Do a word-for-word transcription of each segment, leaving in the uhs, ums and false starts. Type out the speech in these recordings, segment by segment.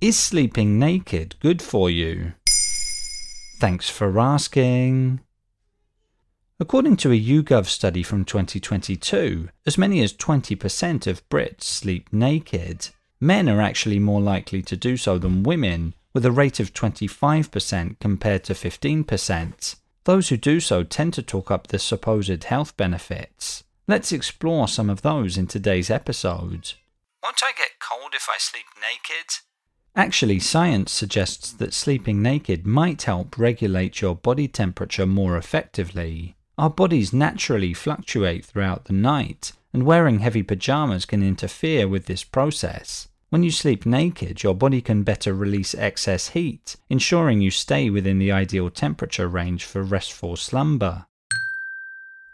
Is sleeping naked good for you? Thanks for asking. According to a YouGov study from twenty twenty-two, as many as twenty percent of Brits sleep naked. Men are actually more likely to do so than women, with a rate of twenty-five percent compared to fifteen percent. Those who do so tend to talk up the supposed health benefits. Let's explore some of those in today's episode. Won't I get cold if I sleep naked? Actually, science suggests that sleeping naked might help regulate your body temperature more effectively. Our bodies naturally fluctuate throughout the night, and wearing heavy pajamas can interfere with this process. When you sleep naked, your body can better release excess heat, ensuring you stay within the ideal temperature range for restful slumber.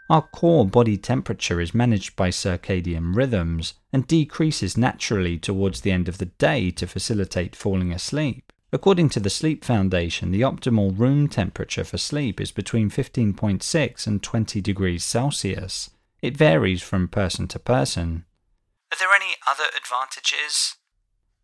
Our core body temperature is managed by circadian rhythms and decreases naturally towards the end of the day to facilitate falling asleep. According to the Sleep Foundation, the optimal room temperature for sleep is between fifteen point six and twenty degrees Celsius. It varies from person to person. Are there any other advantages?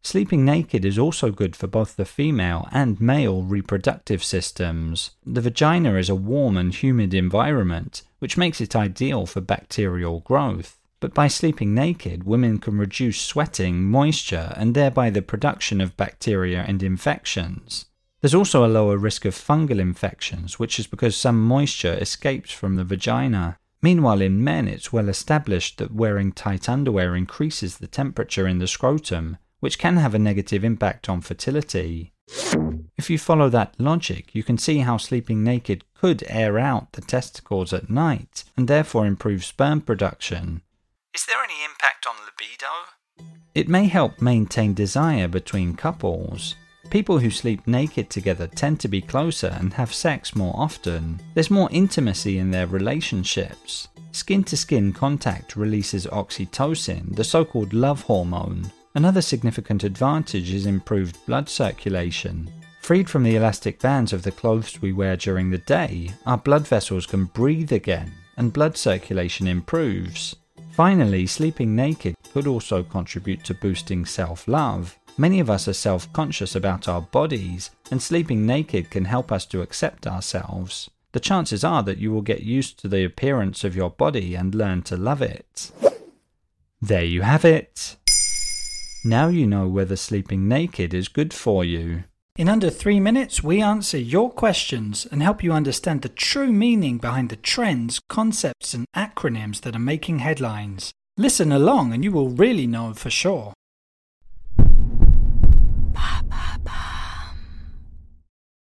Sleeping naked is also good for both the female and male reproductive systems. The vagina is a warm and humid environment, which makes it ideal for bacterial growth. But by sleeping naked, women can reduce sweating, moisture, and thereby the production of bacteria and infections. There's also a lower risk of fungal infections, which is because some moisture escapes from the vagina. Meanwhile, in men, it's well established that wearing tight underwear increases the temperature in the scrotum, which can have a negative impact on fertility. If you follow that logic, you can see how sleeping naked could air out the testicles at night, and therefore improve sperm production. Is there any impact on libido? It may help maintain desire between couples. People who sleep naked together tend to be closer and have sex more often. There's more intimacy in their relationships. Skin-to-skin contact releases oxytocin, the so-called love hormone. Another significant advantage is improved blood circulation. Freed from the elastic bands of the clothes we wear during the day, our blood vessels can breathe again, and blood circulation improves. Finally, sleeping naked could also contribute to boosting self-love. Many of us are self-conscious about our bodies, and sleeping naked can help us to accept ourselves. The chances are that you will get used to the appearance of your body and learn to love it. There you have it! Now you know whether sleeping naked is good for you. In under three minutes, we answer your questions and help you understand the true meaning behind the trends, concepts, and acronyms that are making headlines. Listen along and you will really know for sure.